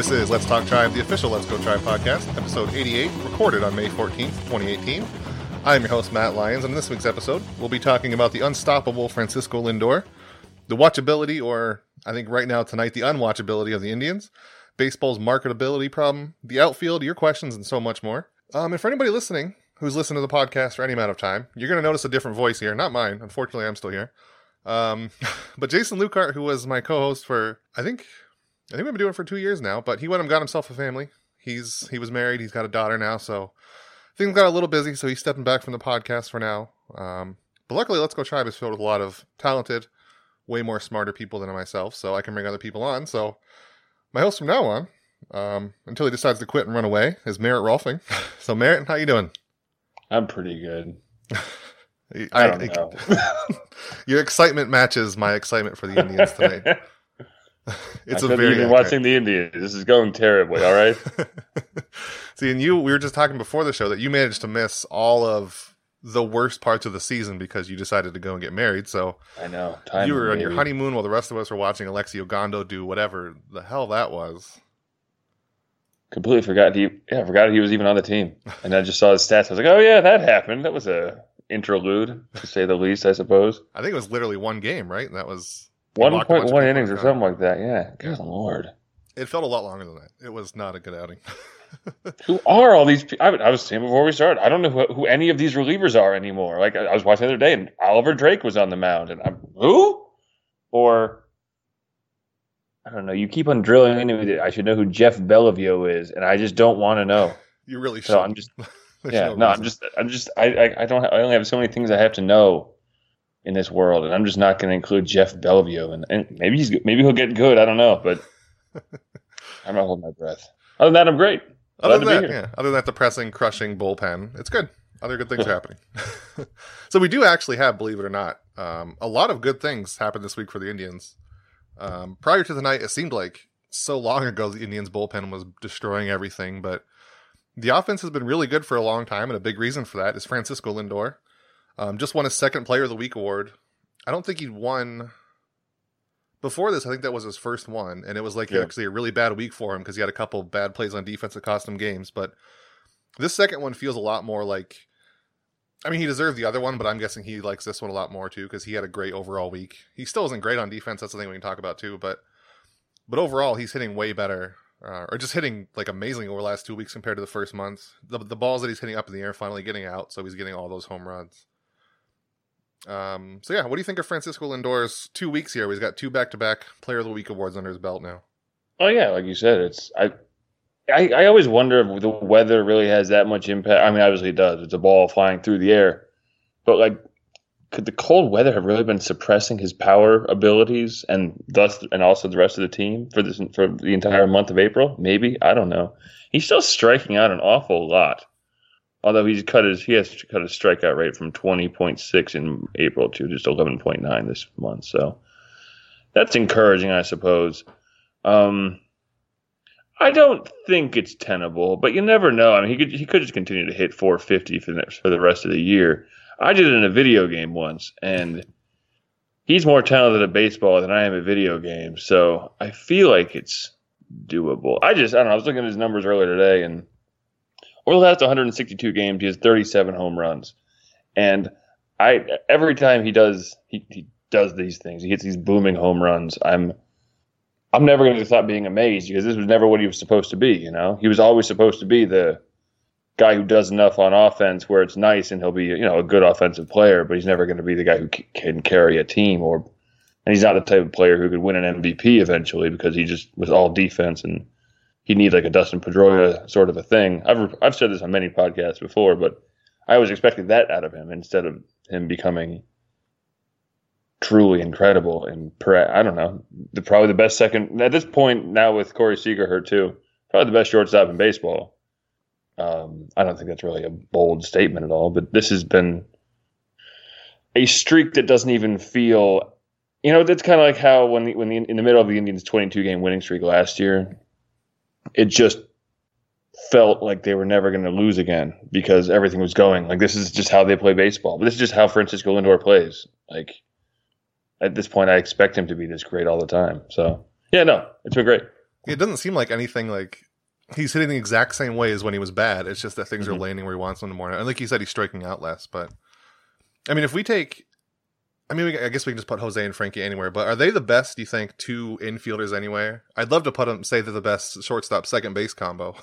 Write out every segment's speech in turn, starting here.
This is Let's Talk Tribe, the official Let's Go Tribe podcast, episode 88, recorded on May 14th, 2018. I'm your host, Matt Lyons, and in this week's episode, we'll be talking about the unstoppable Francisco Lindor, the watchability, or I think right now tonight, the unwatchability of the Indians, baseball's marketability problem, the outfield, your questions, and so much more. And for anybody listening who's listened to the podcast for any amount of time, you're going to notice a different voice here. Not mine. Unfortunately, I'm still here. But Jason Lukart, who was my co-host for, I think we've been doing it for 2 years now, but he went and got himself a family. He was married. He's got a daughter now, so things got a little busy, so he's stepping back from the podcast for now. But luckily, Let's Go Tribe is filled with a lot of talented, way more smarter people than myself, so I can bring other people on. So my host from now on, until he decides to quit and run away, is Merritt Rolfing. So Merritt, how you doing? I'm pretty good. I don't know. Your excitement matches my excitement for the Indians tonight. Watching the Indians. This is going terribly, all right? See, and we were just talking before the show that you managed to miss all of the worst parts of the season because you decided to go and get married. So I know. You were on your honeymoon while the rest of us were watching Alexi Ogando do whatever the hell that was. Completely forgot he was even on the team. And I just saw his stats. I was like, oh yeah, that happened. That was a interlude, to say the least, I suppose. I think it was literally one game, right? And that was 1.1 innings or something like that, yeah. Good Lord. It felt a lot longer than that. It was not a good outing. Who are all these people? I was saying before we started, I don't know who any of these relievers are anymore. Like, I was watching the other day, and Oliver Drake was on the mound, and who? Or, I don't know, you keep on drilling into it. I should know who Jeff Bellavio is, and I just don't want to know. You really should. So I'm just, I only have so many things I have to know in this world, and I'm just not going to include Jeff Bellavio, and maybe he'll get good. I don't know, but I'm not holding my breath. Other than that, I'm great. Other than that, depressing, crushing bullpen. It's good. Other good things are happening. So we do actually have, believe it or not, a lot of good things happened this week for the Indians. Prior to tonight, it seemed like so long ago the Indians bullpen was destroying everything, but the offense has been really good for a long time, and a big reason for that is Francisco Lindor. Just won his second Player of the Week award. I don't think he'd won before this. I think that was his first one, and it was actually a really bad week for him because he had a couple bad plays on defense that cost him games. But this second one feels a lot more like, I mean, he deserved the other one, but I'm guessing he likes this one a lot more too because he had a great overall week. He still isn't great on defense. That's the thing we can talk about too. But overall, he's hitting way better, or just hitting like amazing over the last 2 weeks compared to the first month. The balls that he's hitting up in the air finally getting out, so he's getting all those home runs. So yeah, what do you think of Francisco Lindor's 2 weeks here? He's got two back-to-back Player of the Week awards under his belt now. Oh yeah, like you said, it's I always wonder if the weather really has that much impact. I mean, obviously it does. It's a ball flying through the air, but could the cold weather have really been suppressing his power abilities and also the rest of the team for the entire month of April? Maybe, I don't know. He's still striking out an awful lot. Although he has cut his strikeout rate from 20.6 in April to just 11.9 this month, so that's encouraging, I suppose. I don't think it's tenable, but you never know. I mean, he could just continue to hit 450 for the rest of the year. I did it in a video game once, and he's more talented at baseball than I am at video games, so I feel like it's doable. I don't know. I was looking at his numbers earlier today, and over the last 162 games, he has 37 home runs, and every time he does these things, he hits these booming home runs. I'm never going to stop being amazed because this was never what he was supposed to be. You know, he was always supposed to be the guy who does enough on offense where it's nice, and he'll be a good offensive player. But he's never going to be the guy who can carry a team, and he's not the type of player who could win an MVP eventually because he just was all defense and. He'd need like a Dustin Pedroia sort of a thing. I've said this on many podcasts before, but I was expecting that out of him instead of him becoming truly incredible. And I don't know, probably the best second at this point now with Corey Seager hurt too. Probably the best shortstop in baseball. I don't think that's really a bold statement at all, but this has been a streak that doesn't even feel. You know, that's kind of like how when in the middle of the Indians' 22-game winning streak last year. It just felt like they were never going to lose again because everything was going. Like, this is just how they play baseball. But this is just how Francisco Lindor plays. Like, at this point, I expect him to be this great all the time. So, yeah, no, it's been great. It doesn't seem like anything like he's hitting the exact same way as when he was bad. It's just that things are landing where he wants them more. And like you said, he's striking out less. But I mean, if we take, I mean, I guess we can just put Jose and Frankie anywhere. But are they the best? Do you think two infielders anywhere? I'd love to put them. Say they're the best shortstop second base combo,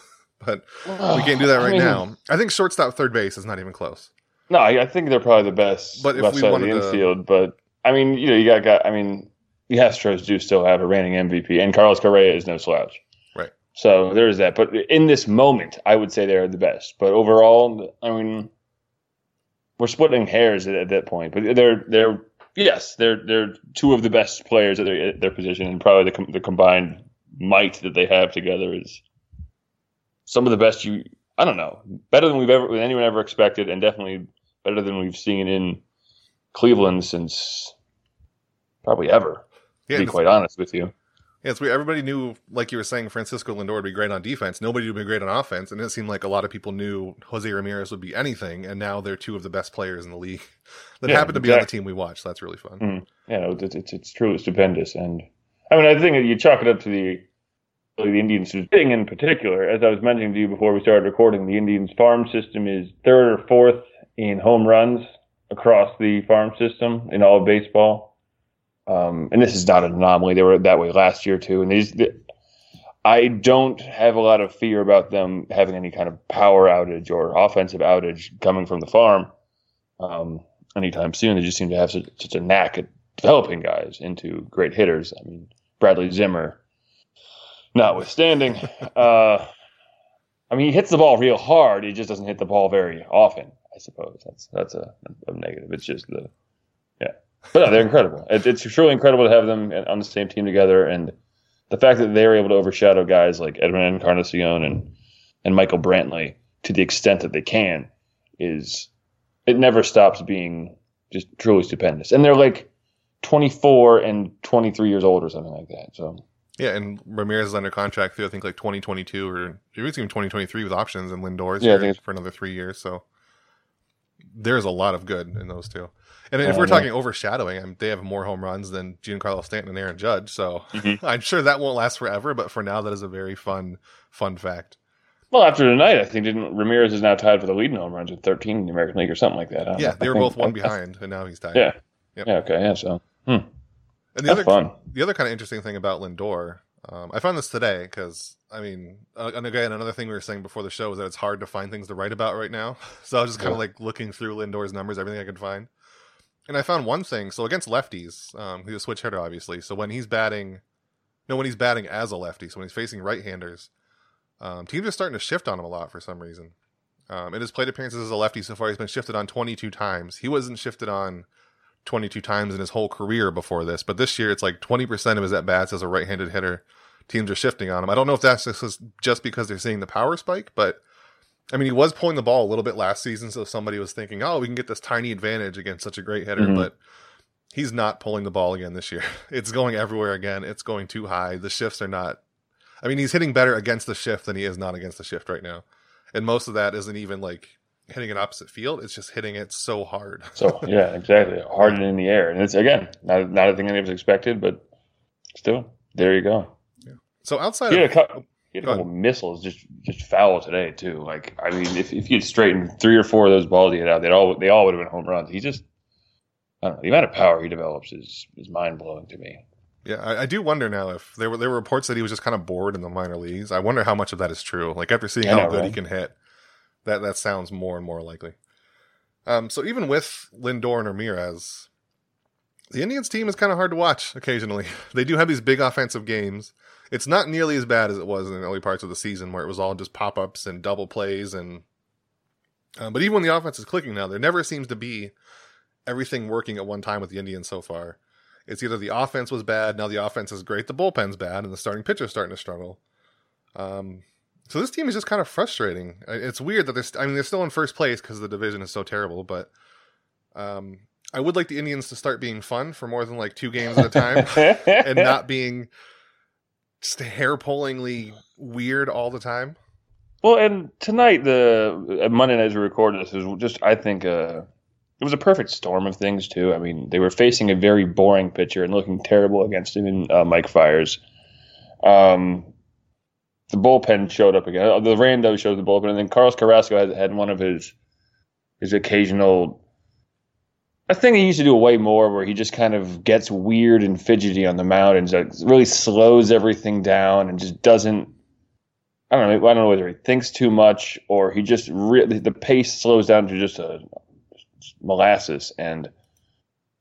but we can't do that right now. I think shortstop third base is not even close. No, I think they're probably the best but left side of the infield. But I mean, you know, you got. I mean, the Astros do still have a reigning MVP, and Carlos Correa is no slouch. Right. So there is that. But in this moment, I would say they're the best. But overall, I mean, we're splitting hairs at that point. But they're two of the best players at their position, and probably the combined might that they have together is some of the best I don't know, better than anyone ever expected, and definitely better than we've seen in Cleveland since probably ever. Yeah, to be quite honest with you. Yeah, it's weird. Everybody knew, like you were saying, Francisco Lindor would be great on defense. Nobody would be great on offense. And it seemed like a lot of people knew Jose Ramirez would be anything. And now they're two of the best players in the league that happen to be on the team we watch. So that's really fun. Mm-hmm. Yeah, it's truly stupendous. And I mean, I think that you chalk it up to the Indians thing in particular. As I was mentioning to you before we started recording, the Indians farm system is third or fourth in home runs across the farm system in all of baseball. And this is not an anomaly. They were that way last year too. And I don't have a lot of fear about them having any kind of power outage or offensive outage coming from the farm anytime soon. They just seem to have such a knack at developing guys into great hitters. I mean, Bradley Zimmer, notwithstanding, I mean, he hits the ball real hard. He just doesn't hit the ball very often. I suppose that's a negative. It's just but no, they're incredible. It's truly incredible to have them on the same team together, and the fact that they were able to overshadow guys like Edwin Encarnacion and Michael Brantley to the extent that they can it never stops being just truly stupendous. And they're like 24 and 23 years old or something like that. So yeah, and Ramirez is under contract through I think like 2022 or even 2023 with options, and Lindor's for another 3 years. So there's a lot of good in those two. And if we're talking overshadowing, I mean, they have more home runs than Giancarlo Stanton and Aaron Judge. So I'm sure that won't last forever, but for now, that is a very fun fact. Well, after tonight, I think Ramirez is now tied for the lead in home runs with 13 in the American League or something like that. Yeah, they were both one behind, and now he's tied. Yeah. Yep. Yeah, okay, yeah, so. And the other kind of interesting thing about Lindor, I found this today because, I mean, and again, another thing we were saying before the show was that it's hard to find things to write about right now. So I was just kind of like looking through Lindor's numbers, everything I could find. And I found one thing. So against lefties, he's a switch hitter, obviously. So when he's batting as a lefty, so when he's facing right-handers, teams are starting to shift on him a lot for some reason. In his plate appearances as a lefty so far, he's been shifted on 22 times. He wasn't shifted on 22 times in his whole career before this, but this year it's like 20% of his at-bats as a right-handed hitter. Teams are shifting on him. I don't know if that's just because they're seeing the power spike, but I mean, he was pulling the ball a little bit last season, so somebody was thinking, oh, we can get this tiny advantage against such a great hitter, but he's not pulling the ball again this year. It's going everywhere again. It's going too high. The shifts are not... I mean, he's hitting better against the shift than he is not against the shift right now. And most of that isn't even, like, hitting an opposite field. It's just hitting it so hard. So, yeah, exactly. Hard and in the air. And it's, again, not a thing anybody was expected, but still, there you go. Yeah. So outside of... He had a couple missiles, just foul today too. Like, I mean, if you'd straightened 3 or 4 of those balls he had out, they all would have been home runs. He just, I don't know, the amount of power he develops is mind blowing to me. Yeah, I do wonder now if there were reports that he was just kind of bored in the minor leagues. I wonder how much of that is true. Like after seeing how good he can hit, that sounds more and more likely. So even with Lindor and Ramirez, the Indians team is kind of hard to watch occasionally. They do have these big offensive games. It's not nearly as bad as it was in the early parts of the season where it was all just pop-ups and double plays. But even when the offense is clicking now, there never seems to be everything working at one time with the Indians so far. It's either the offense was bad, now the offense is great, the bullpen's bad, and the starting pitcher's starting to struggle. So this team is just kind of frustrating. It's weird that they're still in first place because the division is so terrible, but... I would like the Indians to start being fun for more than like 2 games at a time and not being just hair-pullingly weird all the time. Well, and tonight, Monday night as we recorded this, was just, I think, it was a perfect storm of things, too. I mean, they were facing a very boring pitcher and looking terrible against him in Mike Fiers. the bullpen showed up again. The rando shows the bullpen, and then Carlos Carrasco had one of his occasional. I think he used to do way more, where he just kind of gets weird and fidgety on the mound and just really slows everything down and just doesn't. I don't know whether he thinks too much or he just the pace slows down to just a molasses. And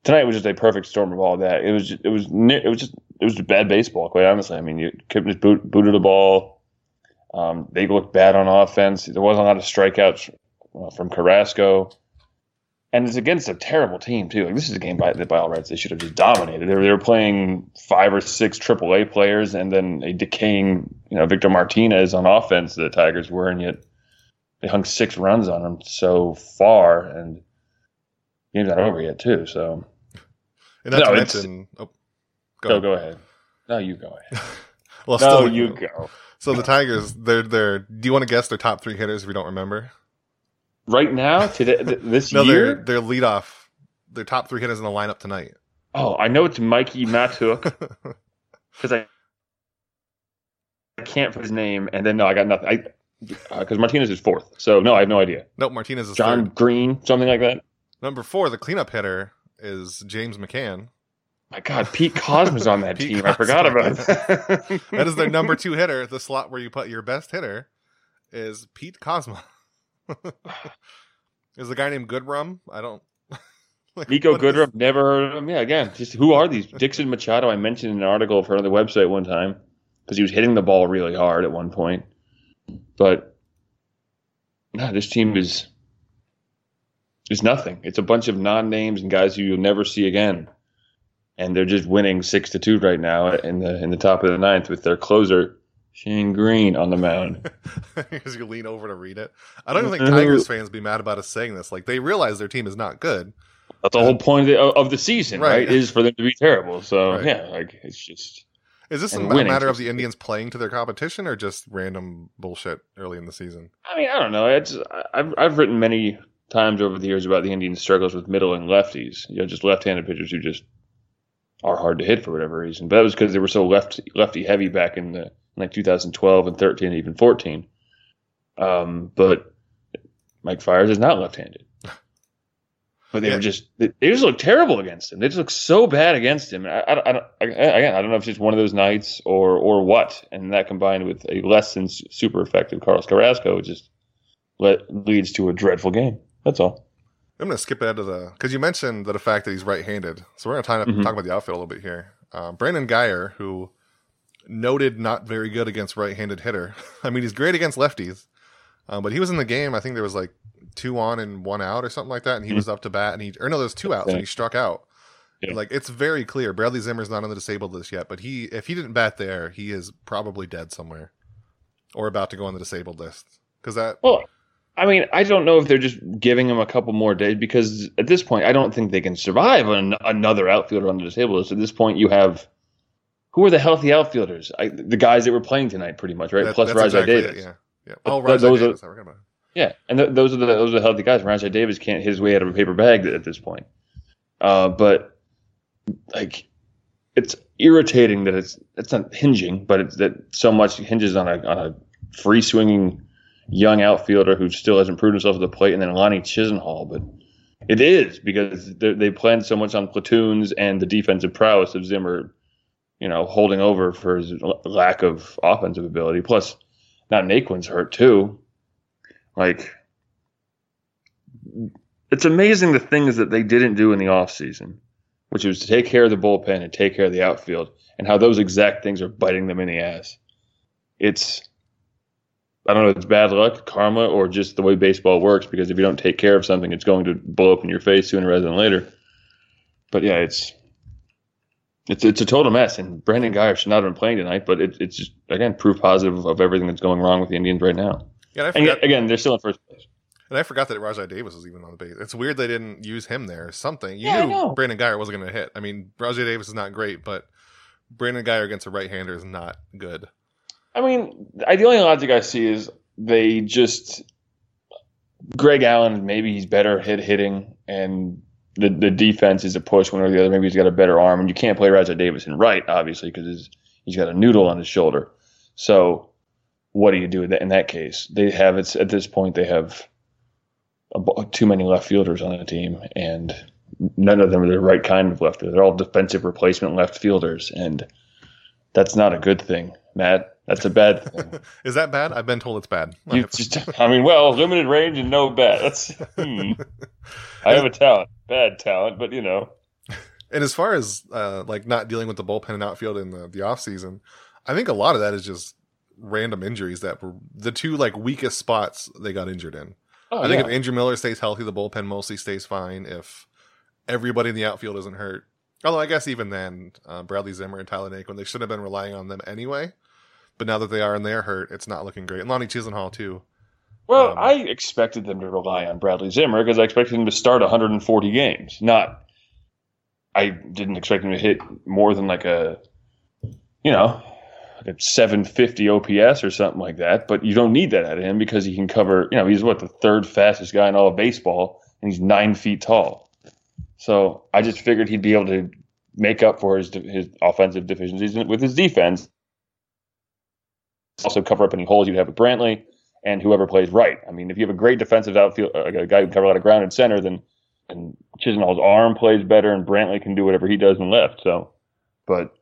tonight was just a perfect storm of all that. It was bad baseball, quite honestly. I mean, Kipnis booted the ball. They looked bad on offense. There wasn't a lot of strikeouts from Carrasco. And it's against a terrible team, too. Like, this is a game by all rights they should have just dominated. They were playing 5 or 6 AAA players and then a decaying Victor Martinez on offense the Tigers were, and yet they hung 6 runs on him so far, and the game's not over yet, too. So, and not to mention, go ahead. No, you go ahead. Well, no, still, you go. So the Tigers, they're. Do you want to guess their top 3 hitters if we don't remember? Right now, today, this year, their leadoff, their top 3 hitters in the lineup tonight. Oh, I know it's Mikey Matuk because I can't put his name, and then I got nothing. Because Martinez is 4th, so I have no idea. Nope, Martinez is John 3rd. Green, something like that. Number 4, the cleanup hitter is James McCann. My God, Pete Cosmo's on that team. Cosmo. I forgot about it. That is their number 2 hitter. The slot where you put your best hitter is Pete Cosmo. There's a guy named Goodrum. I don't. Nico Goodrum, never heard of him. Yeah, again, just who are these? Dixon Machado, I mentioned in an article for another website one time because he was hitting the ball really hard at one point. But no, this team is nothing. It's a bunch of non-names and guys who you'll never see again, and they're just winning 6-2 right now in the top of the 9th with their closer. Shane Green on the mound. Because you lean over to read it. I don't even think Tigers fans be mad about us saying this. Like, they realize their team is not good. That's the whole point of the season, right? Is for them to be terrible. So, right. Yeah, like, it's just... Is this a matter of the Indians playing to their competition or just random bullshit early in the season? I mean, I don't know. I've written many times over the years about the Indians' struggles with middle and lefties. Just left-handed pitchers who just are hard to hit for whatever reason. But that was because they were so lefty heavy back in the... like 2012 and 13, even 14. But Mike Fiers is not left-handed. But they were just looked terrible against him. They just looked so bad against him. I don't know if it's just one of those nights or what. And that combined with a less than super effective Carlos Carrasco just leads to a dreadful game. That's all. I'm going to skip ahead to because you mentioned the fact that he's right-handed. So we're going to talk about the outfield a little bit here. Brandon Guyer, who... noted not very good against right-handed hitter. I mean, he's great against lefties, but he was in the game. I think there was like 2 on and 1 out or something like that, and he was up to bat. There's 2 outs, and he struck out. Yeah. Like, it's very clear. Bradley Zimmer's not on the disabled list yet, but if he didn't bat there, he is probably dead somewhere or about to go on the disabled list. Well, I mean, I don't know if they're just giving him a couple more days because at this point, I don't think they can survive another outfielder on the disabled list. At this point, you have... Who are the healthy outfielders? The guys that were playing tonight, pretty much, right? Plus Rajai Davis. Yeah. Oh, Rajai Davis. I forgot about it. Yeah, and those are the healthy guys. Rajai Davis can't hit his way out of a paper bag at this point. But like, it's irritating that it's not hinging, but it's that so much hinges on a free swinging young outfielder who still hasn't proved himself at the plate, and then Lonnie Chisenhall, but. It is because they planned so much on platoons and the defensive prowess of Zimmer. Holding over for his lack of offensive ability. Plus, now Naquin's hurt too. Like, it's amazing the things that they didn't do in the offseason, which was to take care of the bullpen and take care of the outfield, and how those exact things are biting them in the ass. I don't know if it's bad luck, karma, or just the way baseball works, because if you don't take care of something, it's going to blow up in your face sooner rather than later. But yeah, It's a total mess, and Brandon Guyer should not have been playing tonight, but it's just, again, proof positive of everything that's going wrong with the Indians right now. Yeah, and they're still in first place. And I forgot that Rajai Davis was even on the base. It's weird they didn't use him there or something. You knew Brandon Guyer wasn't going to hit. I mean, Rajai Davis is not great, but Brandon Guyer against a right-hander is not good. I mean, the only logic I see is they just – Greg Allen, maybe he's better at hitting, and – The defense is a push one or the other. Maybe he's got a better arm, and you can't play Rajai Davis in right, obviously, because he's got a noodle on his shoulder. So what do you do in that case? They have it's at this point they have too many left fielders on the team, and none of them are the right kind of left fielder. They're all defensive replacement left fielders, and that's not a good thing, Matt. That's a bad thing. Is that bad? I've been told it's bad. Limited range and no bat. I have a talent, bad talent, but you know. And as far as not dealing with the bullpen and outfield in the offseason, I think a lot of that is just random injuries that were the two weakest spots they got injured in. If Andrew Miller stays healthy, the bullpen mostly stays fine. If everybody in the outfield isn't hurt. Although I guess even then, Bradley Zimmer and Tyler Naquin, they should have been relying on them anyway. But now that they are and they're hurt, it's not looking great. And Lonnie Chisenhall, too. Well, I expected them to rely on Bradley Zimmer because I expected him to start 140 games. I didn't expect him to hit more than a 750 OPS or something like that. But you don't need that out of him because he can cover, he's the third fastest guy in all of baseball, and he's 9 feet tall. So I just figured he'd be able to make up for his offensive deficiencies with his defense. Also cover up any holes you'd have with Brantley and whoever plays right. I mean, if you have a great defensive outfield, a guy who can cover a lot of ground in center, then Chisenhall's arm plays better and Brantley can do whatever he does in left. So, but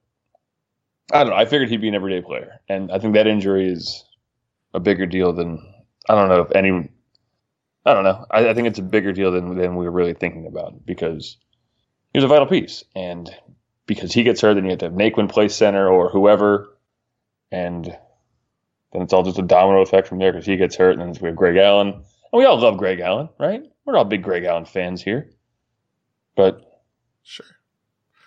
I don't know. I figured he'd be an everyday player. And I think that injury is a bigger deal than I think it's a bigger deal than we were really thinking about because he was a vital piece. And because he gets hurt, then you have to have Naquin play center or whoever. And then it's all just a domino effect from there because he gets hurt. And then we have Greg Allen. And we all love Greg Allen, right? We're all big Greg Allen fans here. But sure.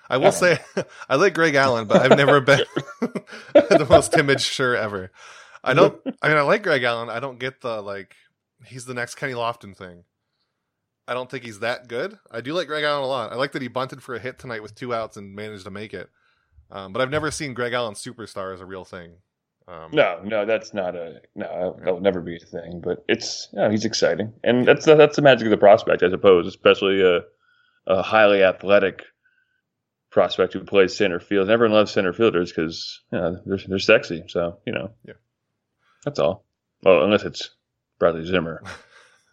I will say I like Greg Allen, but I've never been the most timid sure ever. I like Greg Allen. I don't get the he's the next Kenny Lofton thing. I don't think he's that good. I do like Greg Allen a lot. I like that he bunted for a hit tonight with 2 outs and managed to make it. But I've never seen Greg Allen superstar as a real thing. That would never be a thing. But he's exciting, and that's the magic of the prospect, I suppose, especially a highly athletic prospect who plays center field. And everyone loves center fielders because they're sexy. So that's all. Well, unless it's Bradley Zimmer.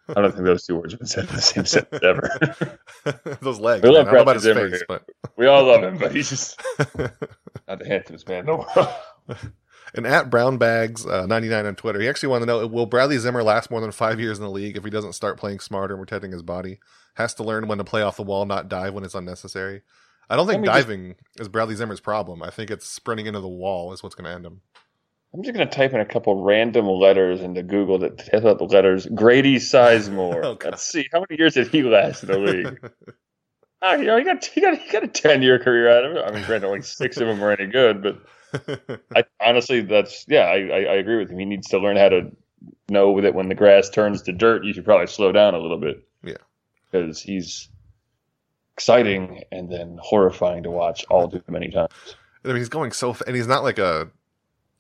I don't think those two words have been said in the same sentence ever. Those legs. We love Bradley Zimmer. Face, but... We all love him, but he's just not the handsomest man in the world. And at Brownbags 99 on Twitter, he actually wanted to know, will Bradley Zimmer last more than 5 years in the league if he doesn't start playing smarter and protecting his body? Has to learn when to play off the wall, not dive when it's unnecessary. I don't think diving is Bradley Zimmer's problem. I think it's sprinting into the wall is what's going to end him. I'm just going to type in a couple random letters into Google that test out the letters. Grady Sizemore. Oh, let's see. How many years did he last in the league? He got a 10-year career out of it. I mean, granted, only 6 of them were any good, but I agree with him. He needs to learn how to know that when the grass turns to dirt, you should probably slow down a little bit. Yeah. Because he's exciting and then horrifying to watch all too many times. I mean, he's going so fast, and he's not like a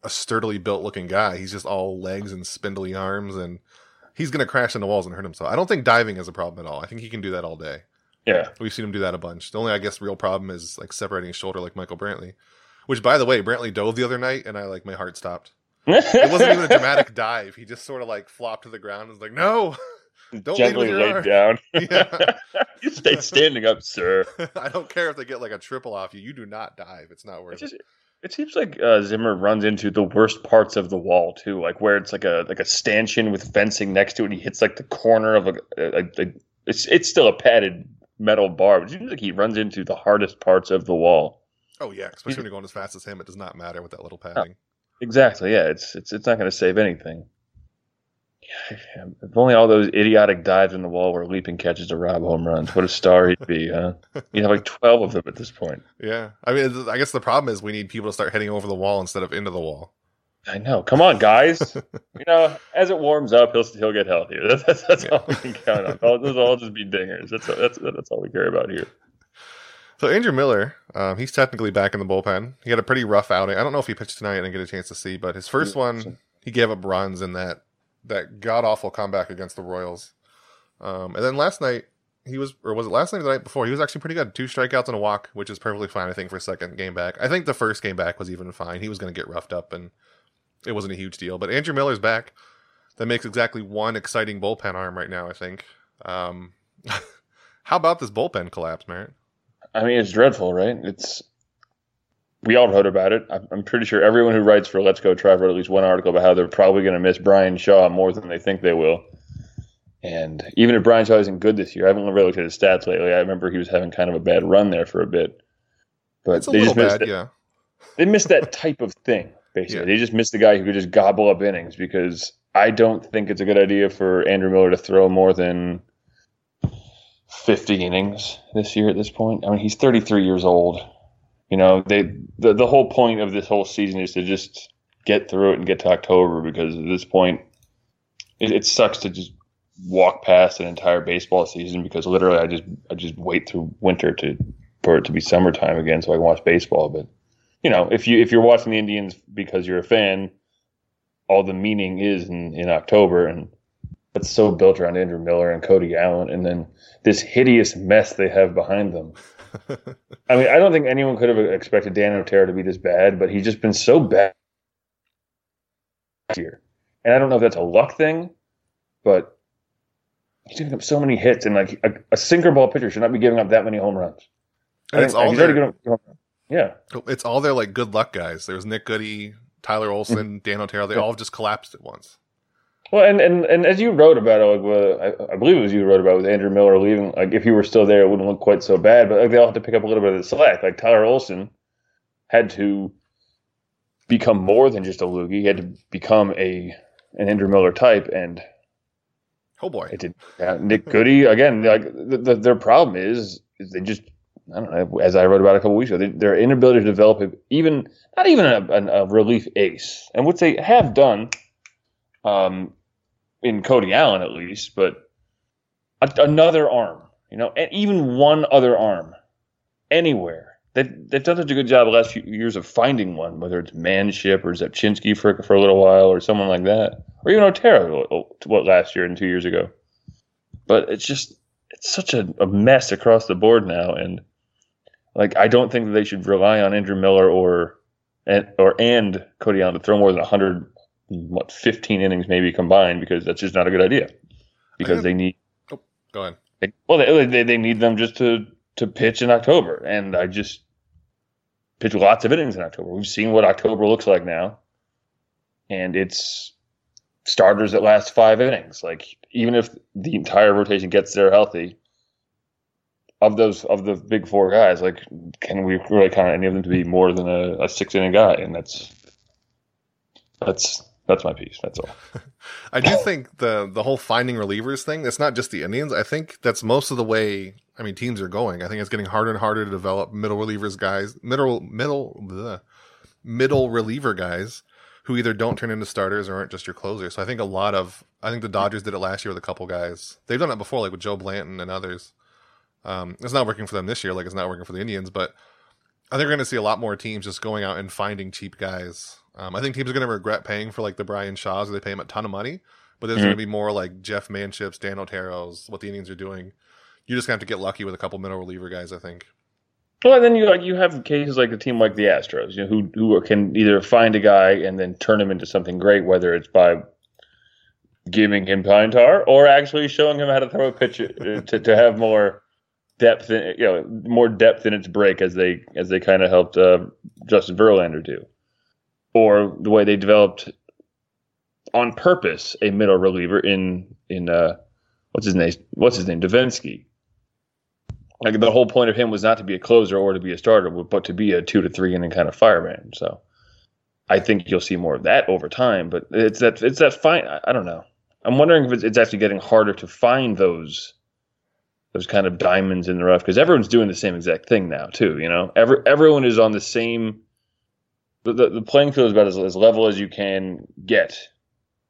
sturdily built looking guy. He's just all legs and spindly arms, and he's going to crash into walls and hurt himself. I don't think diving is a problem at all. I think he can do that all day. Yeah. We've seen him do that a bunch. The only, I guess, real problem is separating his shoulder like Michael Brantley, which, by the way, Brantley dove the other night and I my heart stopped. It wasn't even a dramatic dive. He just sort of flopped to the ground and was like, no, don't gently laid down. Yeah. You stay standing up, sir. I don't care if they get a triple off you. You do not dive. It's not worth it. It seems like Zimmer runs into the worst parts of the wall too, where it's like a stanchion with fencing next to it. And he hits the corner of it's still a padded metal bar, but it seems like he runs into the hardest parts of the wall. Oh yeah, especially when you're going as fast as him, it does not matter with that little padding. Exactly, yeah, it's not going to save anything. Yeah, if only all those idiotic dives in the wall were leaping catches to rob home runs. What a star he'd be, huh? He'd have 12 of them at this point. Yeah. I mean, I guess the problem is we need people to start heading over the wall instead of into the wall. I know. Come on, guys. As it warms up, he'll get healthier. That's all we can count on. Those will all just be dingers. That's all we care about here. So Andrew Miller, he's technically back in the bullpen. He had a pretty rough outing. I don't know if he pitched tonight and didn't get a chance to see, but his first one, he gave up runs in that god-awful comeback against the Royals. And then last night, was it last night or the night before? He was actually pretty good. 2 strikeouts and a walk, which is perfectly fine, I think, for a second game back. I think the first game back was even fine. He was going to get roughed up, and it wasn't a huge deal. But Andrew Miller's back. That makes exactly one exciting bullpen arm right now, I think. How about this bullpen collapse, Merritt? I mean, it's dreadful, right? We all wrote about it. I'm pretty sure everyone who writes for Let's Go Tribe wrote at least one article about how they're probably going to miss Brian Shaw more than they think they will. And even if Brian Shaw isn't good this year, I haven't really looked at his stats lately. I remember he was having kind of a bad run there for a bit. But it's a little bad, yeah. They missed that type of thing, basically. Yeah. They just missed the guy who could just gobble up innings, because I don't think it's a good idea for Andrew Miller to throw more than 50 innings this year at this point. I mean, he's 33 years old. You know, the whole point of this whole season is to just get through it and get to October, because at this point, it sucks to just walk past an entire baseball season, because literally I just wait through winter for it to be summertime again so I can watch baseball. But, you know, if you're watching the Indians because you're a fan, all the meaning is in October, and that's so built around Andrew Miller and Cody Allen and then this hideous mess they have behind them. I mean, I don't think anyone could have expected Dan Otero to be this bad, but he's just been so bad this year. And I don't know if that's a luck thing, but he's giving up so many hits, and like a sinker ball pitcher should not be giving up that many home runs. And it's all their, yeah. It's all their like good luck guys. There was Nick Goody, Tyler Olsen, Dan Otero. They all just collapsed at once. Well, and as you wrote about it, like, I believe it was you wrote about it, with Andrew Miller leaving. Like, if you were still there, it wouldn't look quite so bad. But like, they all had to pick up a little bit of the slack. Like, Tyler Olsen had to become more than just a loogie. He had to become an Andrew Miller type. And oh boy, it did. Nick Goody again. Like, their problem is they just, I don't know. As I wrote about a couple weeks ago, their inability to develop even a relief ace, and what they have done. In Cody Allen at least, but another arm, you know, and even one other arm anywhere. They've done such a good job the last few years of finding one, whether it's Manship or Zepchinski for a little while or someone like that, or even Otero, what, last year and 2 years ago. But it's such a mess across the board now, and like I don't think that they should rely on Andrew Miller or Cody Allen to throw more than 100. 15 innings maybe combined, because that's just not a good idea. Because they need. Oh, go ahead. They need them just to pitch in October, and I just pitch lots of innings in October. We've seen what October looks like now, and it's starters that last 5 innings. Like, even if the entire rotation gets there healthy, of the big 4 guys, like, can we really count any of them to be more than a 6-inning guy? And that's my piece. That's all. I do think the whole finding relievers thing, it's not just the Indians. I think that's most of the way, I mean, teams are going. I think it's getting harder and harder to develop middle reliever guys who either don't turn into starters or aren't just your closers. So I think the Dodgers did it last year with a couple guys. They've done it before, like with Joe Blanton and others. It's not working for them this year, like it's not working for the Indians, but I think we're going to see a lot more teams just going out and finding cheap guys. I think teams are going to regret paying for like the Brian Shaws, where they pay him a ton of money, but there's going to be more like Jeff Manships, Dan Oteros, what the Indians are doing. You just have to get lucky with a couple middle reliever guys, I think. Well, and then you have cases like a team like the Astros, you know, who can either find a guy and then turn him into something great, whether it's by giving him pine tar or actually showing him how to throw a pitch to have more depth, more depth in its break, as they kind of helped Justin Verlander do. Or the way they developed on purpose a middle reliever in what's his name, Davinsky. Like, the whole point of him was not to be a closer or to be a starter, but to be a 2 to 3 inning kind of fireman. So I think you'll see more of that over time. But it's that fine. I don't know. I'm wondering if it's actually getting harder to find those kind of diamonds in the rough, because everyone's doing the same exact thing now too. You know, everyone is on the same. The playing field is about as level as you can get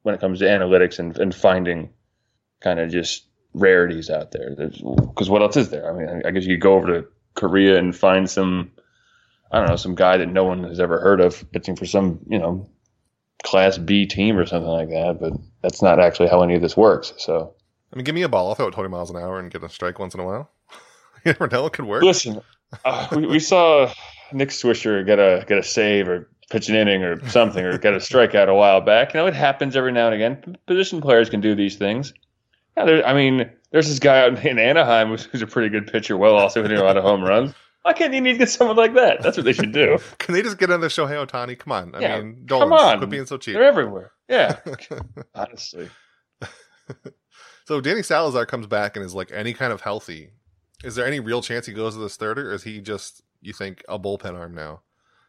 when it comes to analytics and finding kind of just rarities out there. Because what else is there? I mean, I guess you could go over to Korea and find some guy that no one has ever heard of pitching for some, Class B team or something like that. But that's not actually how any of this works. So, I mean, give me a ball. I'll throw it 20 miles an hour and get a strike once in a while. You never know, it could work. Listen, we saw Nick Swisher get a save or pitch an inning or something or got a strikeout a while back. You know, it happens every now and again. Position players can do these things. Yeah, I mean, there's this guy out in Anaheim who's a pretty good pitcher, well, also hitting a lot of home runs. Why can't you need to get someone like that? That's what they should do. Can they just get another Shohei Ohtani? Come on. I mean, Dolan, quit being so cheap. They're everywhere. Yeah. Honestly. So Danny Salazar comes back and is like any kind of healthy. Is there any real chance he goes to the starter, or is he just, you think, a bullpen arm now?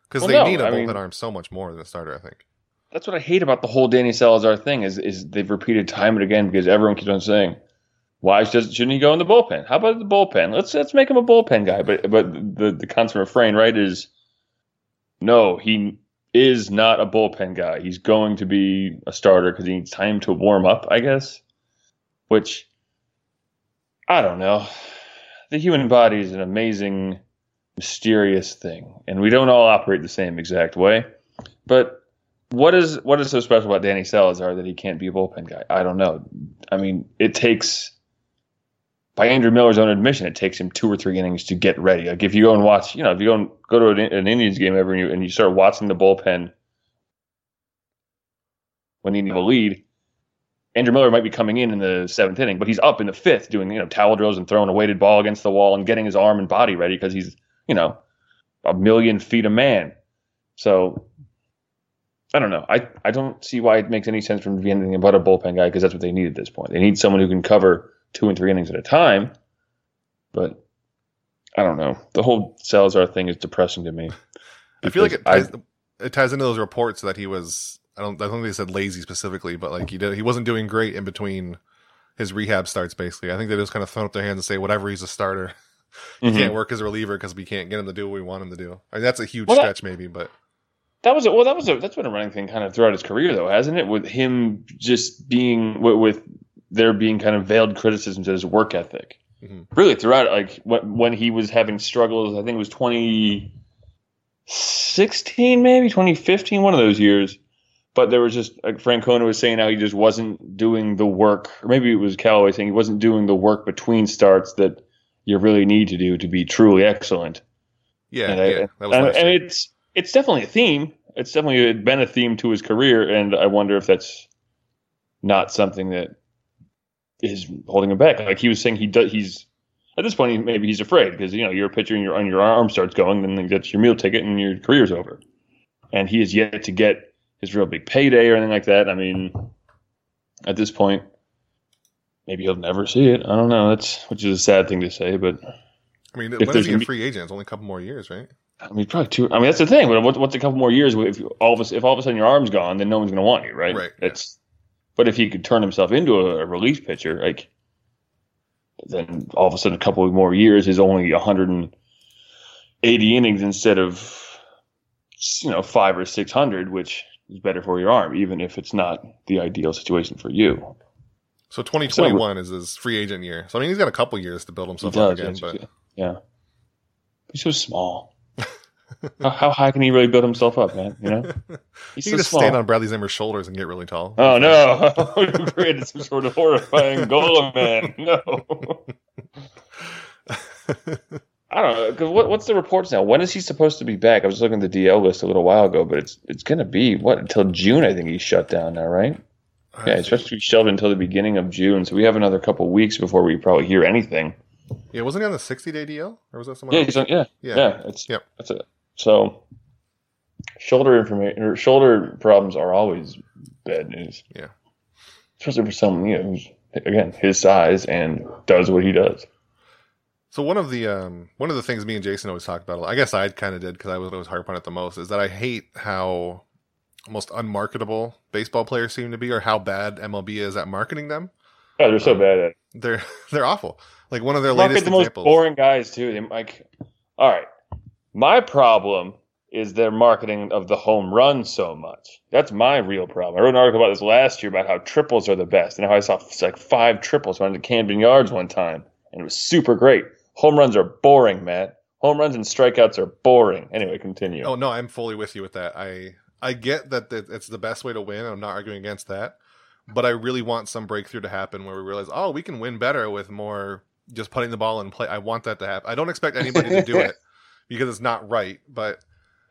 Because they need a bullpen arm so much more than a starter, I think. That's what I hate about the whole Danny Salazar thing is they've repeated time and again because everyone keeps on saying, why shouldn't he go in the bullpen? How about the bullpen? Let's make him a bullpen guy. But the constant refrain, right, is no, he is not a bullpen guy. He's going to be a starter because he needs time to warm up, I guess. Which, I don't know. The human body is an amazing, mysterious thing, and we don't all operate the same exact way. But what is so special about Danny Salazar that he can't be a bullpen guy? I don't know. I mean, it takes, by Andrew Miller's own admission, it takes him 2 or 3 innings to get ready. Like if you go and watch, you know, if you go and go to an Indians game ever and you start watching the bullpen when you need a lead, Andrew Miller might be coming in the 7th inning, but he's up in the 5th doing, you know, towel drills and throwing a weighted ball against the wall and getting his arm and body ready because he's, you know, 1,000,000 feet a man. So I don't know. I don't see why it makes any sense for him to be anything but a bullpen guy because that's what they need at this point. They need someone who can cover 2 and 3 innings at a time. But I don't know. The whole Salazar thing is depressing to me. I feel like it ties into those reports that he was. I don't think they said lazy specifically, but like he wasn't doing great in between his rehab starts. Basically, I think they just kind of thrown up their hands and say, whatever, he's a starter. He can't work as a reliever because we can't get him to do what we want him to do. I mean, that's a huge stretch, maybe, but that's been a running thing kind of throughout his career, though, hasn't it? With him just being with there being kind of veiled criticisms of his work ethic, really throughout. Like when he was having struggles, I think it was 2016, maybe 2015, one of those years. But there was just, like Francona was saying, how he just wasn't doing the work. Or maybe it was Callaway saying he wasn't doing the work between starts that you really need to do to be truly excellent. Yeah, and it's definitely a theme. It's definitely been a theme to his career, and I wonder if that's not something that is holding him back. Like he was saying, he's at this point maybe he's afraid because, you know, you're a pitcher and your arm starts going, then that's your meal ticket and your career's over. And he is yet to get his real big payday or anything like that. I mean, at this point, maybe he'll never see it. I don't know. Which is a sad thing to say, but I mean, when is he a free agent? It's only a couple more years, right? I mean, probably 2. I mean, that's the thing. But what's a couple more years? If all of a sudden your arm's gone, then no one's going to want you, right? Right. But if he could turn himself into a relief pitcher, like then all of a sudden a couple more years is only 180 innings instead of, you know, 500 or 600, which is better for your arm, even if it's not the ideal situation for you. So 2021 is his free agent year. So I mean, he's got a couple years to build himself up again. But yeah, he's so small. How high can he really build himself up, man? You know, he's so just small. Stand on Bradley Zimmer's shoulders and get really tall. Oh no! You created some sort of horrifying golem, man. No. I don't know. Cause what's the reports now? When is he supposed to be back? I was looking at the DL list a little while ago, but it's going to be, until June, I think he's shut down now, right? Yeah, it's supposed to be shelved until the beginning of June, so we have another couple weeks before we probably hear anything. Yeah, wasn't he on the 60-day DL? Or was that someone else? Yeah. That's it. So, shoulder problems are always bad news. Yeah. Especially for someone, you know, who's, again, his size and does what he does. So one of the things me and Jason always talked about, I guess I kind of did because I was always harp on it the most, is that I hate how almost unmarketable baseball players seem to be, or how bad MLB is at marketing them. Yeah, they're so bad at it. They're awful. Like one of their latest examples. Most boring guys too. They're like, all right, my problem is their marketing of the home run so much. That's my real problem. I wrote an article about this last year about how triples are the best and how I saw like 5 triples around the Camden Yards one time, and it was super great. Home runs are boring, Matt. Home runs and strikeouts are boring. Anyway, continue. Oh, no, I'm fully with you with that. I get that it's the best way to win. I'm not arguing against that. But I really want some breakthrough to happen where we realize, oh, we can win better with more just putting the ball in play. I want that to happen. I don't expect anybody to do it because it's not right. But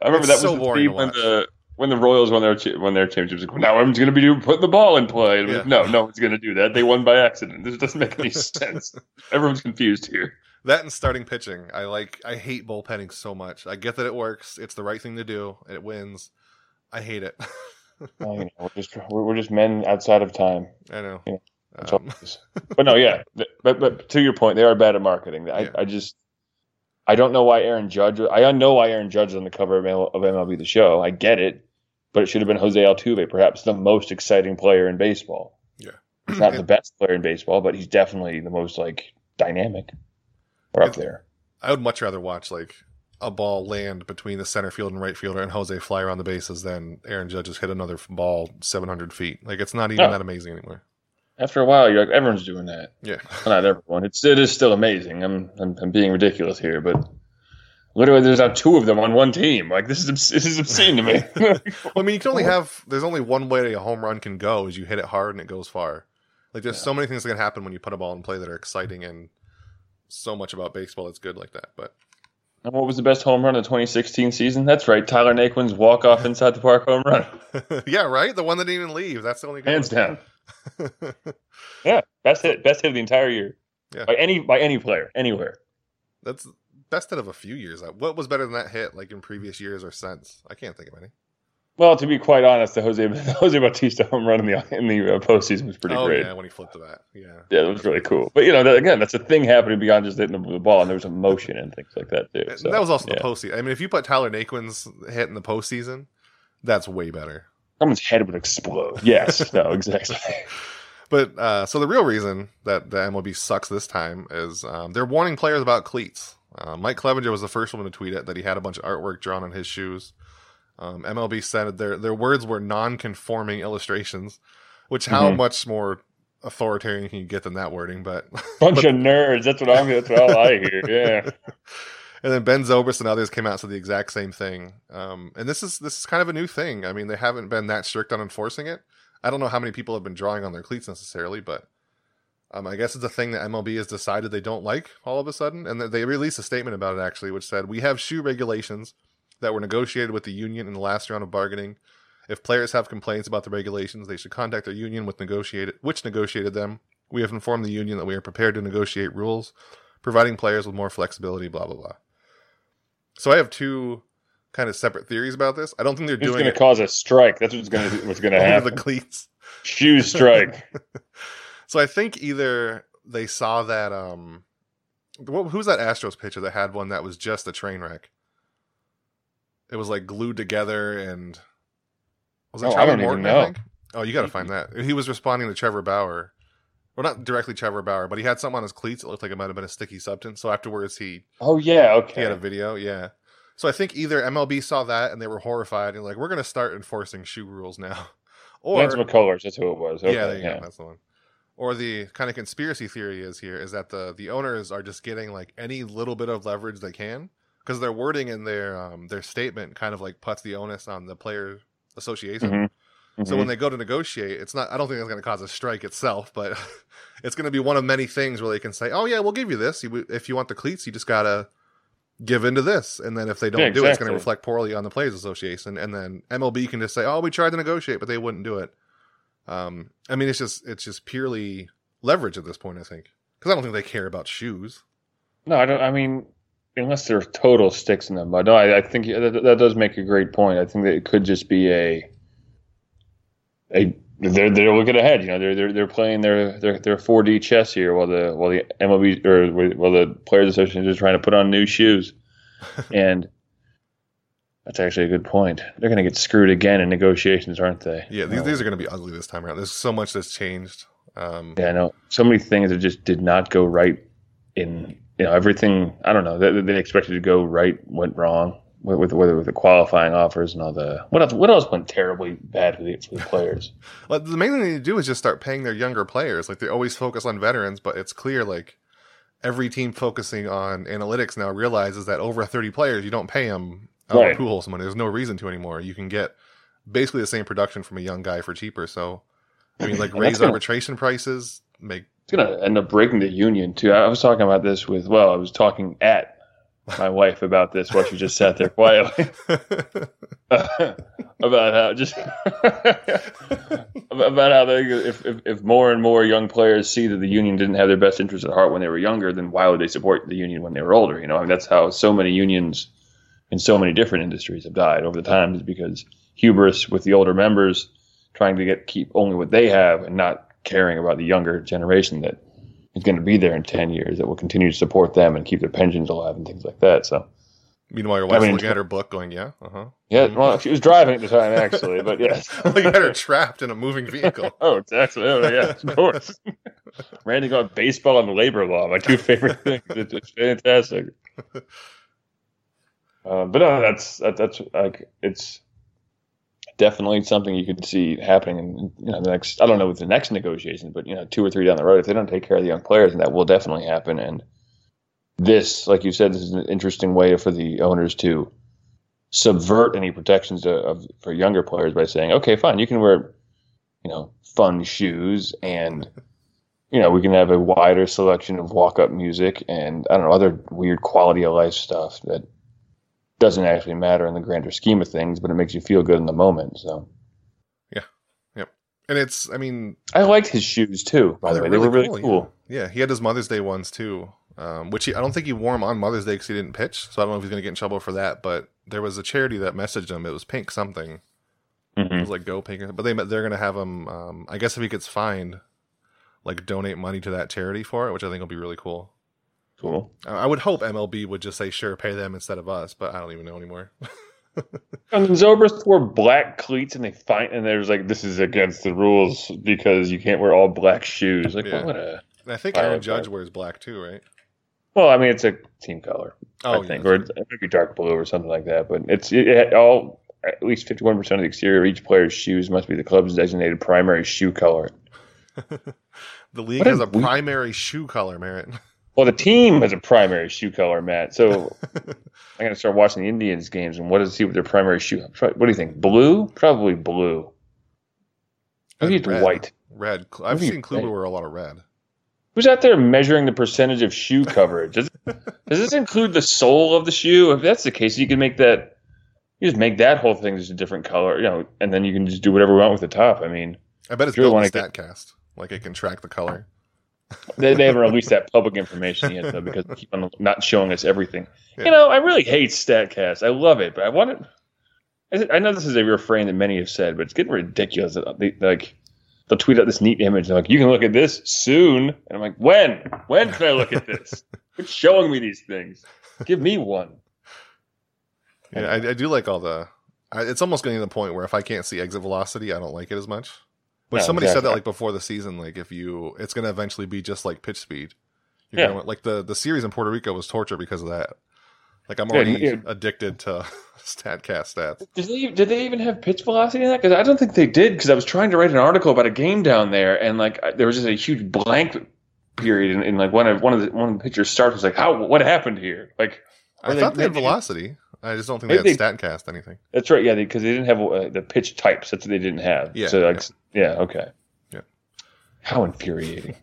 I remember that was so boring to watch. when the Royals won their championships, like, now everyone's going to be putting the ball in play. Yeah. Like, no one's going to do that. They won by accident. This doesn't make any sense. Everyone's confused here. That and starting pitching. I hate bullpenning so much. I get that it works. It's the right thing to do. It wins. I hate it. We're just men outside of time. I know. You know that's but no, yeah. But to your point, they are bad at marketing. I don't know why Aaron Judge. I know why Aaron Judge is on the cover of MLB The Show. I get it, but it should have been Jose Altuve, perhaps the most exciting player in baseball. Yeah, he's not the best player in baseball, but he's definitely the most dynamic. Or up there. I would much rather watch a ball land between the center field and right fielder and Jose fly around the bases than Aaron Judge just hit another ball 700 feet. It's not even that amazing anymore. After a while, you're like, everyone's doing that. Yeah, well, not everyone. It is still amazing. I'm being ridiculous here, but literally, there's not two of them on one team. This is obscene to me. You can only have. There's only one way a home run can go is you hit it hard and it goes far. There's so many things that can happen when you put a ball in play that are exciting, and so much about baseball that's good like that. But and what was the best home run of the 2016 season? That's right, Tyler Naquin's walk-off inside the park home run. Yeah, right. The one that didn't even leave. That's the only good hands one. Down. Yeah, best hit of the entire year. Yeah. by any player anywhere. That's best hit of a few years. What was better than that hit in previous years or since? I can't think of any. Well, to be quite honest, the Jose Bautista home run in the postseason was pretty great. Oh yeah, when he flipped to that. Yeah, that was really cool. But that's a thing happening beyond just hitting the ball, and there was emotion and things like that too. So, that was also the postseason. I mean, if you put Tyler Naquin's hit in the postseason, that's way better. Someone's head would explode. Yes. No, exactly. But so the real reason that the MLB sucks this time is they're warning players about cleats. Mike Clevenger was the first one to tweet it that he had a bunch of artwork drawn on his shoes. MLB said their words were non-conforming illustrations, which how much more authoritarian can you get than that wording? But bunch of nerds. That's what I hear. Yeah. And then Ben Zobrist and others came out and said the exact same thing. And this is kind of a new thing. I mean, they haven't been that strict on enforcing it. I don't know how many people have been drawing on their cleats necessarily, but I guess it's a thing that MLB has decided they don't like all of a sudden. And they released a statement about it, actually, which said, "We have shoe regulations that were negotiated with the union in the last round of bargaining. If players have complaints about the regulations, they should contact their union which negotiated them. We have informed the union that we are prepared to negotiate rules, providing players with more flexibility, blah, blah, blah." So I have two kind of separate theories about this. I don't think it's going to cause a strike. That's what's going to happen. The cleats, shoe strike. So I think either they saw that. Who's that Astros pitcher that had one that was just a train wreck? It was glued together, and was that Trevor Morton? I think. Oh, you got to find that. He was responding to Trevor Bauer. Well, not directly Trevor Bauer, but he had something on his cleats. It looked like it might have been a sticky substance. So afterwards he... Oh, yeah, okay. He had a video, yeah. So I think either MLB saw that and they were horrified and we're going to start enforcing shoe rules now. Or Lance McCullers, that's who it was. Okay, yeah, there you go. That's the one. Or the kind of conspiracy theory is that the owners are just getting any little bit of leverage they can, because their wording in their statement kind of puts the onus on the player association. Mm-hmm. So when they go to negotiate, it's not, I don't think it's going to cause a strike itself, but it's going to be one of many things where they can say, "Oh yeah, we'll give you this. If you want the cleats, you just got to give into this." And then if they don't do it, it's going to reflect poorly on the Players Association. And then MLB can just say, "Oh, we tried to negotiate, but they wouldn't do it." I mean, it's just purely leverage at this point, I think, because I don't think they care about shoes. No, I don't. I mean, unless they're total sticks in the mud. No, I think that does make a great point. I think that it could just be they're looking ahead, They're playing their 4D chess here while the MLB or while the Players Association is trying to put on new shoes, and that's actually a good point. They're going to get screwed again in negotiations, aren't they? Yeah, these are going to be ugly this time around. There's so much that's changed. Yeah, I know so many things that just did not go right. In everything, I don't know, that they expected to go right went wrong. With the qualifying offers and all the what else went terribly bad for the players? Well, the main thing they need to do is just start paying their younger players. They always focus on veterans, but it's clear every team focusing on analytics now realizes that over 30 players, you don't pay them Pujols money. There's no reason to anymore. You can get basically the same production from a young guy for cheaper. So I mean, raise arbitration prices. It's gonna end up breaking the union too. I was talking at my wife about this while she just sat there quietly about how just about how they, if more and more young players see that the union didn't have their best interests at heart when they were younger, then why would they support the union when they were older? You know, I mean, that's how so many unions in so many different industries have died over the times, because hubris with the older members trying to keep only what they have and not caring about the younger generation that is going to be there in 10 years that will continue to support them and keep their pensions alive and things like that. So, meanwhile, your wife's looking at her book going, yeah, uh-huh. Yeah, well, she was driving at the time, actually, but yes. Looking at her trapped in a moving vehicle. Oh, exactly. Oh, yeah, of course. Randy got baseball and labor law, my two favorite things. It's fantastic. But no, that's like, it's definitely something you could see happening in, you know, the next, I don't know with the next negotiations, but, you know, 2 or 3 down the road, if they don't take care of the young players, and that will definitely happen. And this, like you said, this is an interesting way for the owners to subvert any protections for younger players by saying, okay, fine, you can wear, you know, fun shoes, and, you know, we can have a wider selection of walk-up music and, I don't know, other weird quality of life stuff that doesn't actually matter in the grander scheme of things, but it makes you feel good in the moment. So, yeah, yep. And it's, I mean, I liked his shoes too. By the way, they were really cool. Yeah. Yeah, he had his Mother's Day ones too, which I don't think he wore them on Mother's Day because he didn't pitch. So I don't know if he's going to get in trouble for that. But there was a charity that messaged him. It was Pink something. Mm-hmm. It was like Go Pink, but they're going to have him. I guess if he gets fined, like donate money to that charity for it, which I think will be really cool. Cool. I would hope MLB would just say, sure, pay them instead of us, but I don't even know anymore. And Zobrist wore black cleats, and there's like, this is against the rules because you can't wear all black shoes. Like, yeah. And I think Aaron Judge wears black too, right? Well, I mean, it's a team color, I think, or it could be dark blue or something like that. But at least 51% of the exterior of each player's shoes must be the club's designated primary shoe color. The league has a primary shoe color, Merritt. Well, the team has a primary shoe color, Matt. So I'm gonna start watching the Indians games and see what their primary shoe. What do you think? Blue? Probably blue. Maybe it's white. Red. I've seen Kluber wear a lot of red. Who's out there measuring the percentage of shoe coverage? Does this include the sole of the shoe? If that's the case, you can make that. You just make that whole thing just a different color, you know, and then you can just do whatever you want with the top. I mean, I bet it's built in StatCast, like it can track the color. They haven't released that public information yet, though, because they keep on not showing us everything. Yeah. You know, I really hate StatCast. I love it, but I want it. I know this is a refrain that many have said, but it's getting ridiculous. They'll tweet out this neat image. They're like, you can look at this soon. And I'm like, when? When can I look at this? Quit showing me these things. Give me one. Yeah, I do like all the. It's almost getting to the point where if I can't see exit velocity, I don't like it as much. But somebody said that like before the season, like it's going to eventually be just like pitch speed. You're gonna, like the series in Puerto Rico was torture because of that. Like I'm already addicted to StatCast stats. Did they even have pitch velocity in that? Because I don't think they did. Because I was trying to write an article about a game down there, and like there was just a huge blank period, and like one of the pitchers starts was like, what happened here? Like I thought they had velocity. I just don't think they had StatCast anything. That's right, yeah, because they didn't have the pitch types. That's what they didn't have. Yeah, so like, yeah, okay. Yeah. How infuriating.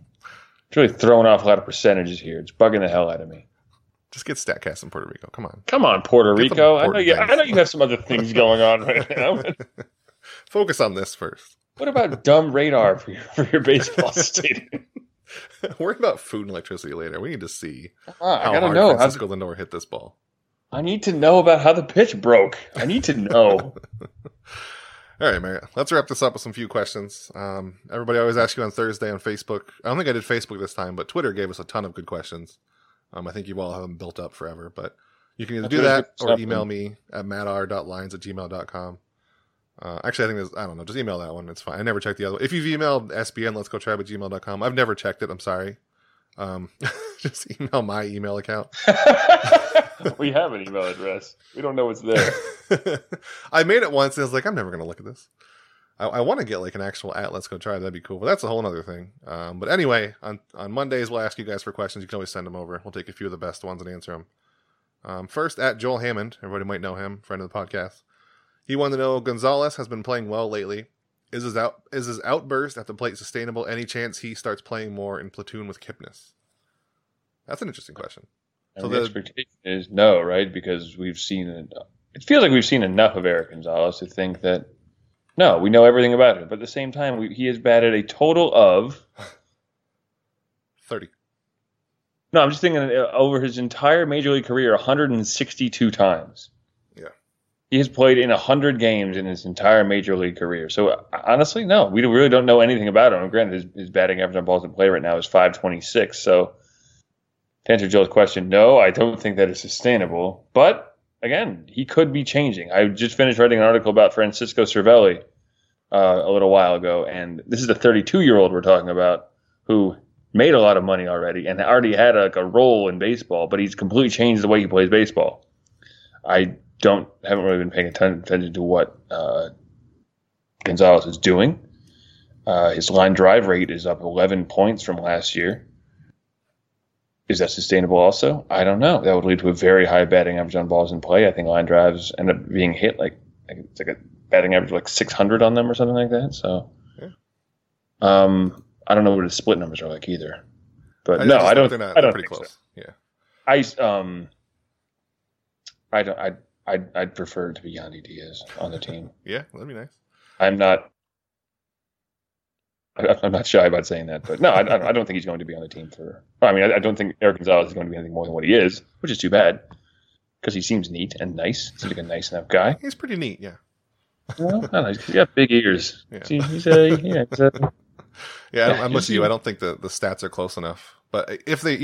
It's really throwing off a lot of percentages here. It's bugging the hell out of me. Just get StatCast in Puerto Rico. Come on, Puerto Rico. I know you have some other things going on right now. Focus on this first. What about dumb radar for your baseball stadium? Worry about food and electricity later. We need to see how Francisco Lindor hit this ball. I need to know about how the pitch broke. I need to know. All right, Merritt. Let's wrap this up with some few questions. Everybody always asks you on Thursday on Facebook. I don't think I did Facebook this time, but Twitter gave us a ton of good questions. I think you all have them built up forever, but you can either do that or email me at matr.lines@gmail.com. Actually, I think there's, I don't know. Just email that one. It's fine. I never checked the other one. If you've emailed sbnletsgotribe@gmail.com, I've never checked it. I'm sorry. Just email my email account. We have an email address. We don't know what's there. I made it once and I was like, I'm never going to look at this. I want to get like an actual Let's Go Tribe. That'd be cool. But that's a whole other thing. But anyway, on Mondays, we'll ask you guys for questions. You can always send them over. We'll take a few of the best ones and answer them. First, at Joel Hammond. Everybody might know him, friend of the podcast. He wanted to know, Gonzalez has been playing well lately. Is his outburst at the plate sustainable? Any chance he starts playing more in platoon with Kipnis? That's an interesting question. So the expectation is no, right? Because we've seen it feels like we've seen enough of Eric Gonzalez to think that no, we know everything about him. But at the same time, he has batted a total of 30. No, I'm just thinking over his entire major league career, 162 times. Yeah, he has played in 100 games in his entire major league career. So honestly, no, we really don't know anything about him. Granted, his batting average on balls in play right now is .526. So to answer Joel's question, no, I don't think that is sustainable. But again, he could be changing. I just finished writing an article about Francisco Cervelli a little while ago, and this is the 32-year-old we're talking about who made a lot of money already and already had a role in baseball, but he's completely changed the way he plays baseball. I haven't really been paying attention to what Gonzalez is doing. His line drive rate is up 11 points from last year. Is that sustainable also? I don't know. That would lead to a very high batting average on balls in play. I think line drives end up being hit like a batting average of like 600 on them or something like that. So yeah. I don't know what his split numbers are like either. But no, I don't think they're pretty close. So. Yeah. I'd prefer it to be Yandy Diaz on the team. Yeah, that'd be nice. I'm not shy about saying that, but no, I don't think he's going to be on the team for. I mean, I don't think Eric Gonzalez is going to be anything more than what he is, which is too bad because he seems neat and nice. He's like a nice enough guy. He's pretty neat, yeah. Well, I don't know. He's got big ears. Yeah. I'm with you. I don't think the stats are close enough. But if it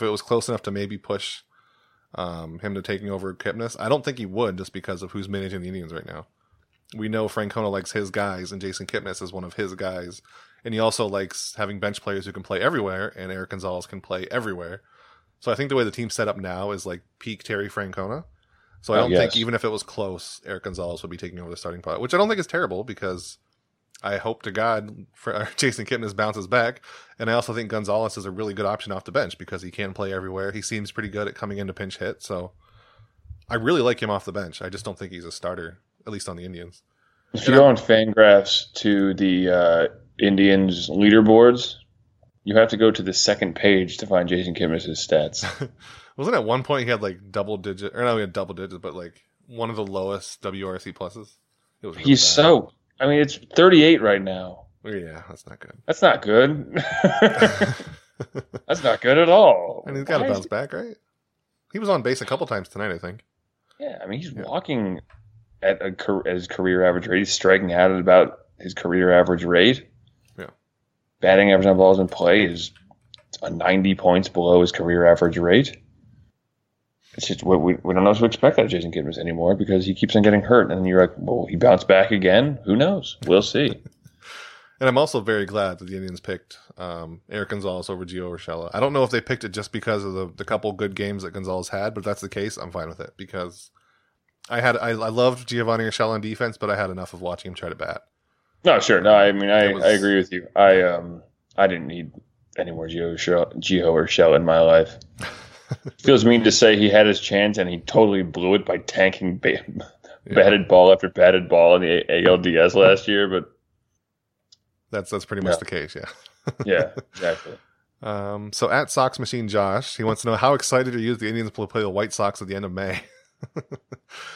was close enough to maybe push him to taking over Kipnis, I don't think he would just because of who's managing the Indians right now. We know Francona likes his guys, and Jason Kipnis is one of his guys. And he also likes having bench players who can play everywhere, and Eric Gonzalez can play everywhere. So I think the way the team's set up now is like peak Terry Francona. So I don't think even if it was close, Eric Gonzalez would be taking over the starting spot, which I don't think is terrible because I hope to God Jason Kipnis bounces back. And I also think Gonzalez is a really good option off the bench because he can play everywhere. He seems pretty good at coming into pinch hit. So I really like him off the bench. I just don't think he's a starter, at least on the Indians. If you go on Fangraphs to the Indians leaderboards, you have to go to the second page to find Jason Kipnis' stats. Wasn't at one point he had double digits, but like one of the lowest WRC pluses? It was really bad. I mean, it's 38 right now. Yeah, that's not good. That's not good. That's not good at all. And he's got to bounce back, right? He was on base a couple times tonight, I think. Yeah, I mean, he's walking at his career average rate. He's striking out at about his career average rate. Yeah. Batting average on balls in play is 90 points below his career average rate. It's just what we don't know what to expect out of Jason Kipnis anymore because he keeps on getting hurt. And you're like, well, he bounced back again? Who knows? We'll see. And I'm also very glad that the Indians picked Eric Gonzalez over Gio Urshela. I don't know if they picked it just because of the couple good games that Gonzalez had, but if that's the case, I'm fine with it because I loved Giovanni Urshela on defense, but I had enough of watching him try to bat. No, sure. No, I mean, I agree with you. I didn't need any more Gio Urshela in my life. It feels mean to say he had his chance and he totally blew it by tanking batted ball after batted ball in the ALDS last year, but that's pretty much the case, yeah. Yeah, exactly. So at Sox Machine Josh, he wants to know how excited are you that the Indians will play the White Sox at the end of May?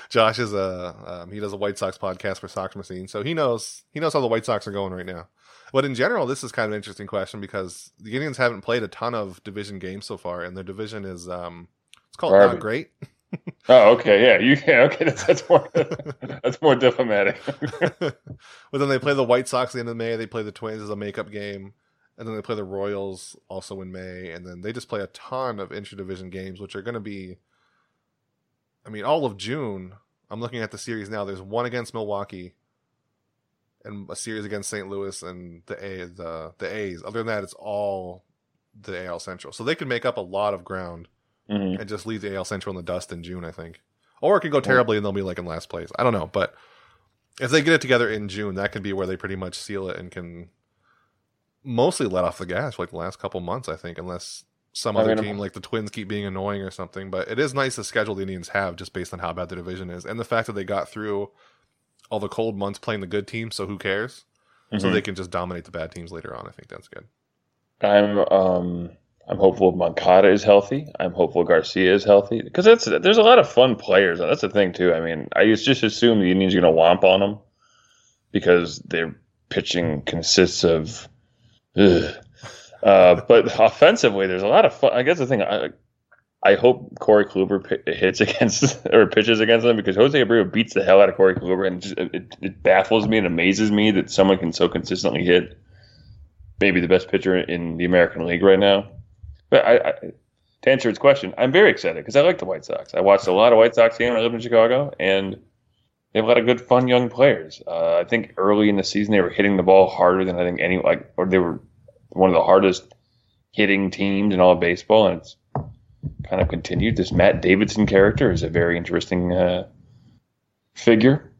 Josh is he does a White Sox podcast for Sox Machine, so he knows how the White Sox are going right now. But in general, this is kind of an interesting question because the Indians haven't played a ton of division games so far, and their division is it's called Not Great. Oh, okay, yeah, okay, that's more diplomatic. But then they play the White Sox at the end of May. They play the Twins as a makeup game, and then they play the Royals also in May, and then they just play a ton of intra-division games, which are going to be. I mean, all of June, I'm looking at the series now. There's one against Milwaukee and a series against St. Louis and the A's. Other than that, it's all the AL Central. So they could make up a lot of ground and just leave the AL Central in the dust in June, I think. Or it could go terribly and they'll be like in last place. I don't know. But if they get it together in June, that could be where they pretty much seal it and can mostly let off the gas for like the last couple months, I think, unless some other team like the Twins keep being annoying or something. But it is nice the schedule the Indians have just based on how bad the division is and the fact that they got through all the cold months playing the good teams, so who cares? Mm-hmm. So they can just dominate the bad teams later on. I think that's good. I'm I'm hopeful Moncada is healthy. I'm hopeful Garcia is healthy because there's a lot of fun players. That's the thing too. I mean, I just assume the Indians are going to womp on them because their pitching consists of. But offensively, there's a lot of fun. I guess the thing I hope Corey Kluber hits against or pitches against them because Jose Abreu beats the hell out of Corey Kluber, and it baffles me and amazes me that someone can so consistently hit maybe the best pitcher in the American League right now. But to answer his question, I'm very excited because I like the White Sox. I watched a lot of White Sox games when I lived in Chicago, and they have a lot of good, fun young players. I think early in the season they were hitting the ball harder than I think any or they were one of the hardest hitting teams in all of baseball, and it's kind of continued. This Matt Davidson character is a very interesting figure.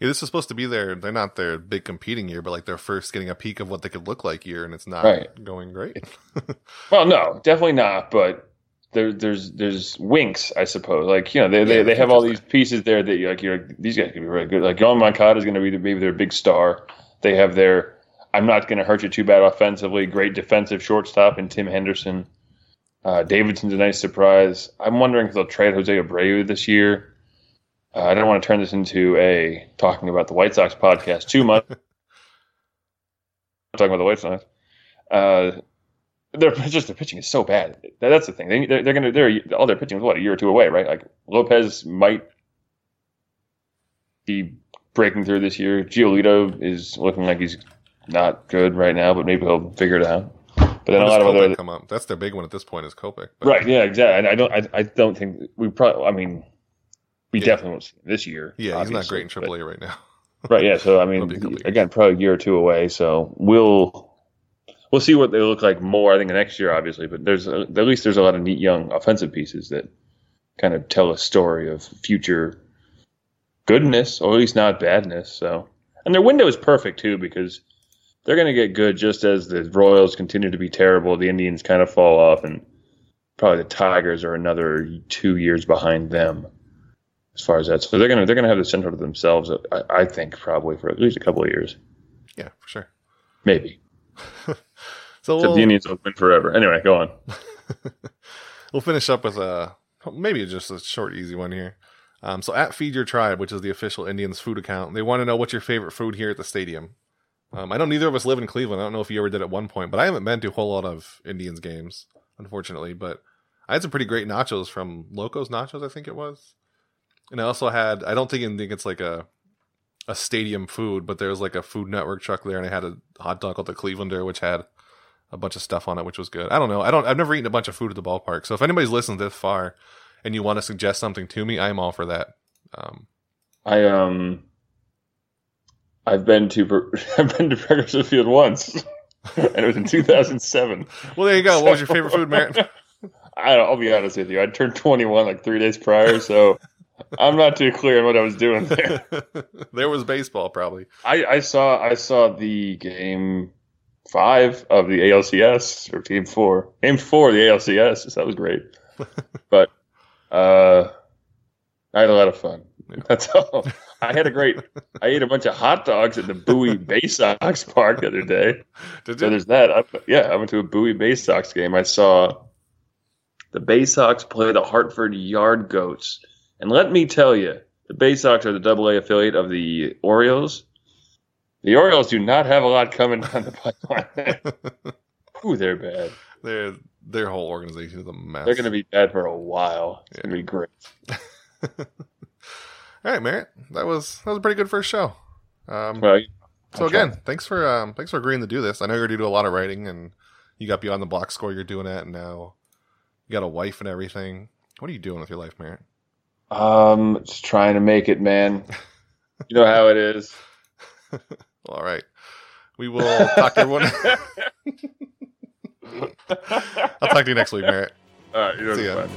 Yeah, this was supposed to be they're not their big competing year, but like their first getting a peek of what they could look like year, and it's not going great. Well, no, definitely not. But there's winks, I suppose. Like, you know, they have all these pieces there that you're like, these guys could be really good. Like Yohan Moncada is going to be maybe their big star. They have their I'm not going to hurt you too bad offensively. Great defensive shortstop and Tim Henderson. Davidson's a nice surprise. I'm wondering if they'll trade Jose Abreu this year. I don't want to turn this into a talking about the White Sox podcast too much. I'm talking about the White Sox. Their pitching is so bad. That's the thing. They're all their pitching is what a year or two away, right? Like Lopez might be breaking through this year. Giolito is looking like he's not good right now, but maybe he'll figure it out. But then a lot of other come up. That's their big one at this point is Kopech. But. Right? Yeah, exactly. I don't think we probably. I mean. We definitely won't see him this year. Yeah, he's not great in AAA right now. Right, yeah. So, I mean, again, probably a year or two away. So we'll see what they look like more, I think, next year, obviously. But at least there's a lot of neat young offensive pieces that kind of tell a story of future goodness, or at least not badness. So, and their window is perfect, too, because they're going to get good just as the Royals continue to be terrible. The Indians kind of fall off, and probably the Tigers are another 2 years behind them. As far as that, so they're gonna have the center to themselves, I think, probably for at least a couple of years. Yeah, for sure. Maybe. Except the Indians will win forever. Anyway, go on. We'll finish up with maybe just a short, easy one here. So at Feed Your Tribe, which is the official Indians food account, they want to know what's your favorite food here at the stadium. I know neither of us live in Cleveland. I don't know if you ever did at one point, but I haven't been to a whole lot of Indians games, unfortunately. But I had some pretty great nachos from Locos Nachos, I think it was. And I also had, I don't think it's like a stadium food, but there was like a Food Network truck there, and I had a hot dog called the Clevelander, which had a bunch of stuff on it, which was good. I don't know. I've never eaten a bunch of food at the ballpark. So if anybody's listened this far and you want to suggest something to me, I'm all for that. I've been to Progressive Field once, and it was in 2007. Well, there you go. What was your favorite food, Merritt? I'll be honest with you. I turned 21 like 3 days prior, so... I'm not too clear on what I was doing there. There was baseball, probably. I saw the game 5 of the ALCS, or team 4. Game 4 of the ALCS. So that was great. But I had a lot of fun. Yeah. That's all. I ate a bunch of hot dogs at the Bowie Bay Sox Park the other day. So there's that. I went to a Bowie Bay Sox game. I saw the Bay Sox play the Hartford Yard Goats. And let me tell you, the Bay Sox are the Double-A affiliate of the Orioles. The Orioles do not have a lot coming down the pipeline. Ooh, they're bad. Their whole organization is a mess. They're going to be bad for a while. It's going to be great. All right, Merritt, that was a pretty good first show. Thanks for agreeing to do this. I know you're going to do a lot of writing, and you got Beyond the Block Score. You're doing that, and now you got a wife and everything. What are you doing with your life, Merritt? Just trying to make it, man. You know how it is. All right. We will talk to everyone. I'll talk to you next week, Merritt. All right. See ya.